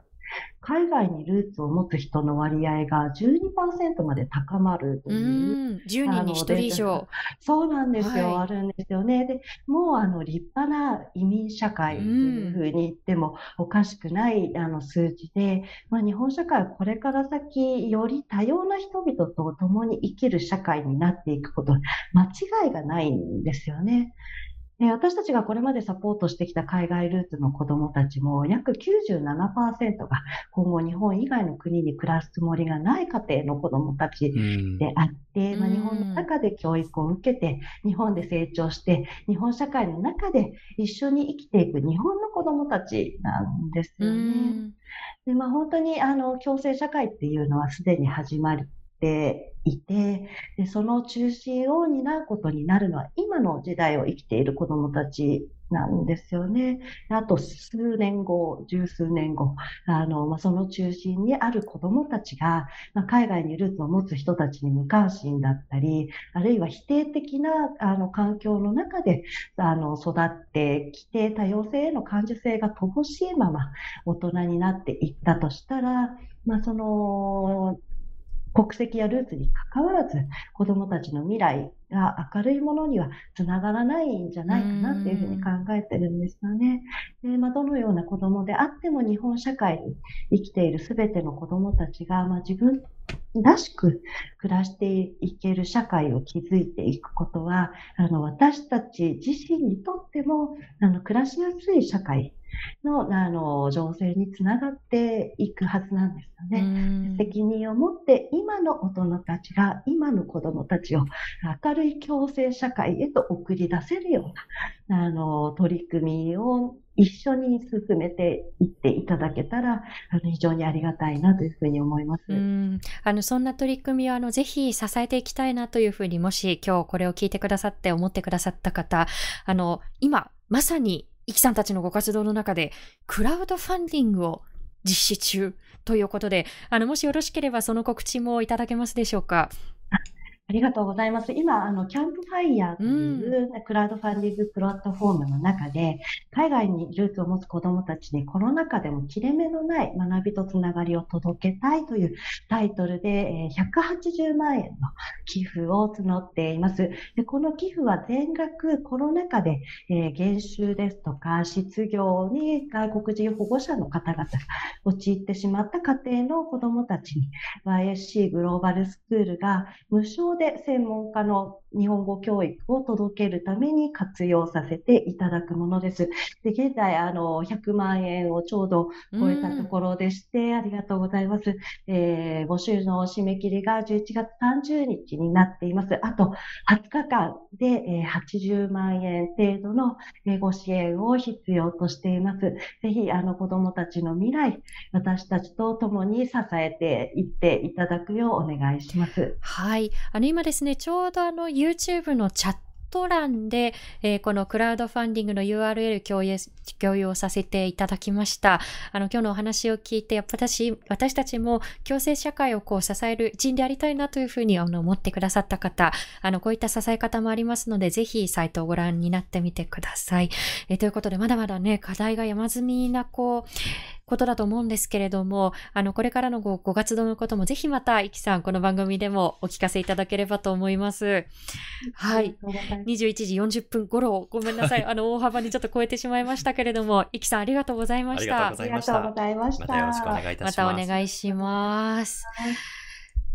海外にルーツを持つ人の割合が 12% まで高まるという。10人に1人以上。そうなんですよ、はい、あるんですよね。で、もう立派な移民社会というふうに言ってもおかしくない数字で、日本社会はこれから先より多様な人々と共に生きる社会になっていくこと、間違いがないんですよね。私たちがこれまでサポートしてきた海外ルーツの子どもたちも約 97% が今後日本以外の国に暮らすつもりがない家庭の子どもたちであって、日本の中で教育を受けて日本で成長して日本社会の中で一緒に生きていく日本の子どもたちなんですよね。で、本当に共生社会っていうのはすでに始まっていて、で、その中心を担うことになるのは今の時代を生きている子どもたちなんですよね。あと数年後、十数年後、その中心にある子どもたちが、海外にルーツを持つ人たちに無関心だったり、あるいは否定的な環境の中で育ってきて、多様性への感受性が乏しいまま大人になっていったとしたら、その国籍やルーツに関わらず、子どもたちの未来が明るいものにはつながらないんじゃないかなっていうふうに考えてるんですよね。で、どのような子どもであっても日本社会に生きているすべての子どもたちが、自分らしく暮らしていける社会を築いていくことは、私たち自身にとっても暮らしやすい社会の情勢につながっていくはずなんですよね。責任を持って今の大人たちが今の子どもたちを明るい共生社会へと送り出せるような取り組みを一緒に進めていっていただけたら非常にありがたいなというふうに思います。そんな取り組みをぜひ支えていきたいなというふうに、もし今日これを聞いてくださって思ってくださった方、今まさにイキさんたちのご活動の中でクラウドファンディングを実施中ということで、もしよろしければその告知もいただけますでしょうか。ありがとうございます。今、キャンプファイヤーというクラウドファンディングプラットフォームの中で、海外にルーツを持つ子どもたちにコロナ禍でも切れ目のない学びとつながりを届けたいというタイトルで、180万円の寄付を募っています。で、この寄付は全額コロナ禍で、減収ですとか失業に外国人保護者の方々が陥ってしまった家庭の子どもたちに YSC グローバルスクールが無償で専門家の日本語教育を届けるために活用させていただくものです。で、現在100万円をちょうど超えたところでして、ありがとうございます。募集の締め切りが11月30日になっています。あと20日間で、80万円程度のご支援を必要としています。ぜひ子どもたちの未来、私たちと共に支えていっていただくようお願いします。はい。今ですね、ちょうどYouTube のチャット欄で、このクラウドファンディングの URL 共有させていただきました。今日のお話を聞いて、やっぱ私たちも共生社会を支える一員でありたいなというふうに思ってくださった方、こういった支え方もありますので、ぜひサイトをご覧になってみてください。ということで、まだまだね、課題が山積みなことだと思うんですけれども、これからのご活動のこともぜひまたイキさん、この番組でもお聞かせいただければと思います。はい。21時40分頃、ごめんなさい。大幅にちょっと超えてしまいましたけれども、イキさんありがとうございました。ありがとうございました。またよろしくお願いいたします。またお願いします。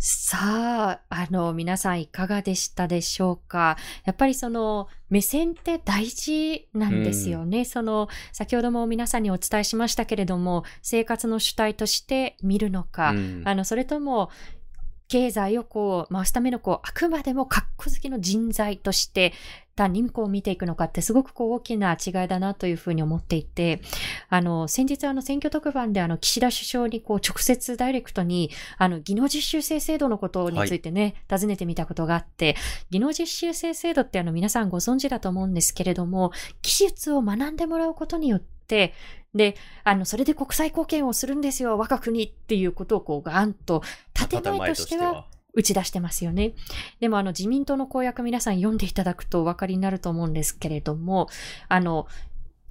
さあ、皆さんいかがでしたでしょうか。やっぱりその目線って大事なんですよね。先ほども皆さんにお伝えしましたけれども、生活の主体として見るのか、それとも経済を回すためのあくまでもかっこ好きの人材として単にこう見ていくのかってすごくこう大きな違いだなというふうに思っていて、先日選挙特番で岸田首相にこう直接ダイレクトに技能実習生制度のことについてね、はい、尋ねてみたことがあって、技能実習生制度って皆さんご存知だと思うんですけれども、技術を学んでもらうことによってでそれで国際貢献をするんですよ我が国っていうことをこうガーンと建前としては打ち出してますよね。でも自民党の公約皆さん読んでいただくとお分かりになると思うんですけれども、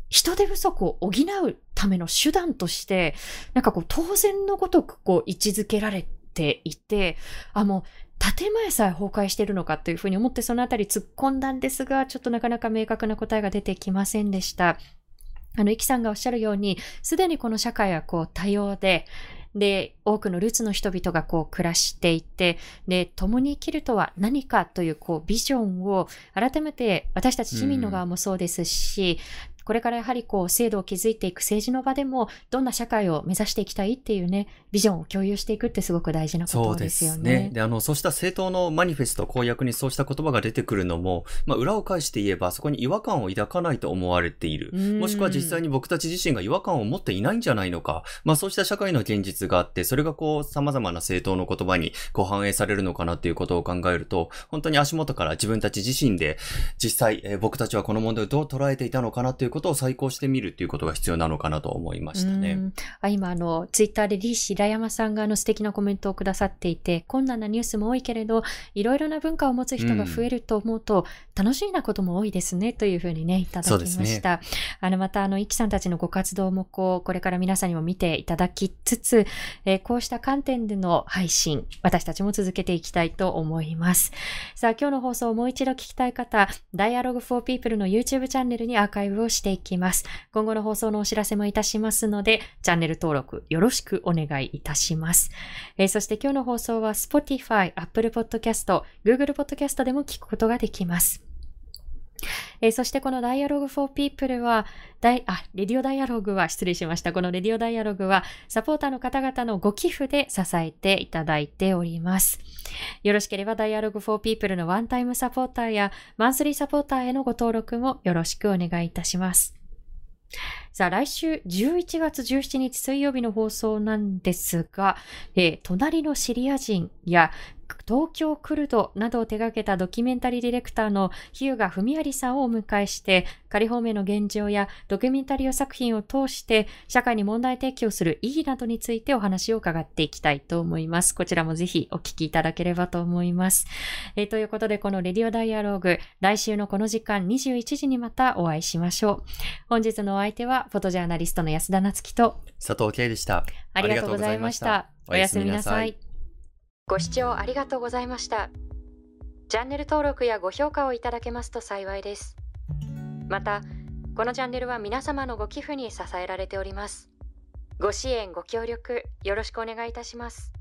人手不足を補うための手段としてなんかこう当然のごとくこう位置づけられていて、もう建前さえ崩壊しているのかというふうに思ってそのあたり突っ込んだんですが、ちょっとなかなか明確な答えが出てきませんでした。イキさんがおっしゃるように、すでにこの社会はこう多様で、多くのルーツの人々がこう暮らしていて、で、共に生きるとは何かというこうビジョンを改めて私たち市民の側もそうですし、これからやはりこう制度を築いていく政治の場でも、どんな社会を目指していきたいっていうね、ビジョンを共有していくってすごく大事なことですよね。そうですね。で、そうした政党のマニフェスト、公約にそうした言葉が出てくるのも、裏を返して言えばそこに違和感を抱かないと思われている。もしくは実際に僕たち自身が違和感を持っていないんじゃないのか。そうした社会の現実があって、それがこう様々な政党の言葉にこう反映されるのかなっていうことを考えると、本当に足元から自分たち自身で実際、僕たちはこの問題をどう捉えていたのかなということを再考してみるということが必要なのかなと思いましたね。今ツイッターでリーシラヤマさんが素敵なコメントをくださっていて、困難なニュースも多いけれどいろいろな文化を持つ人が増えると思うと、楽しみなことも多いですねというふうにねいただきました。ね、またイキさんたちのご活動もこれから皆さんにも見ていただきつつ、こうした観点での配信私たちも続けていきたいと思います。さあ今日の放送をもう一度聞きたい方、Dialogue for People の YouTube チャンネルにアーカイブをしていきます。今後の放送のお知らせもいたしますので、チャンネル登録よろしくお願いいたします。そして今日の放送は Spotify、Apple Podcast、Google Podcast でも聞くことができます。そしてこの Dialogue for People はこのレディオダイアログはサポーターの方々のご寄付で支えていただいております。よろしければ Dialogue for People のワンタイムサポーターやマンスリーサポーターへのご登録もよろしくお願いいたします。さあ来週11月17日水曜日の放送なんですが、隣のシリア人や東京クルドなどを手掛けたドキュメンタリーディレクターの日向文有さんをお迎えして、仮放免の現状やドキュメンタリー作品を通して社会に問題提起をする意義などについてお話を伺っていきたいと思います。こちらもぜひお聞きいただければと思います。ということでこのレディオダイアローグ、来週のこの時間21時にまたお会いしましょう。本日のお相手はフォトジャーナリストの安田なつきと佐藤圭でした。ありがとうございました。おやすみなさい。ご視聴ありがとうございました。チャンネル登録やご評価をいただけますと幸いです。また、このチャンネルは皆様のご寄付に支えられております。ご支援、ご協力、よろしくお願いいたします。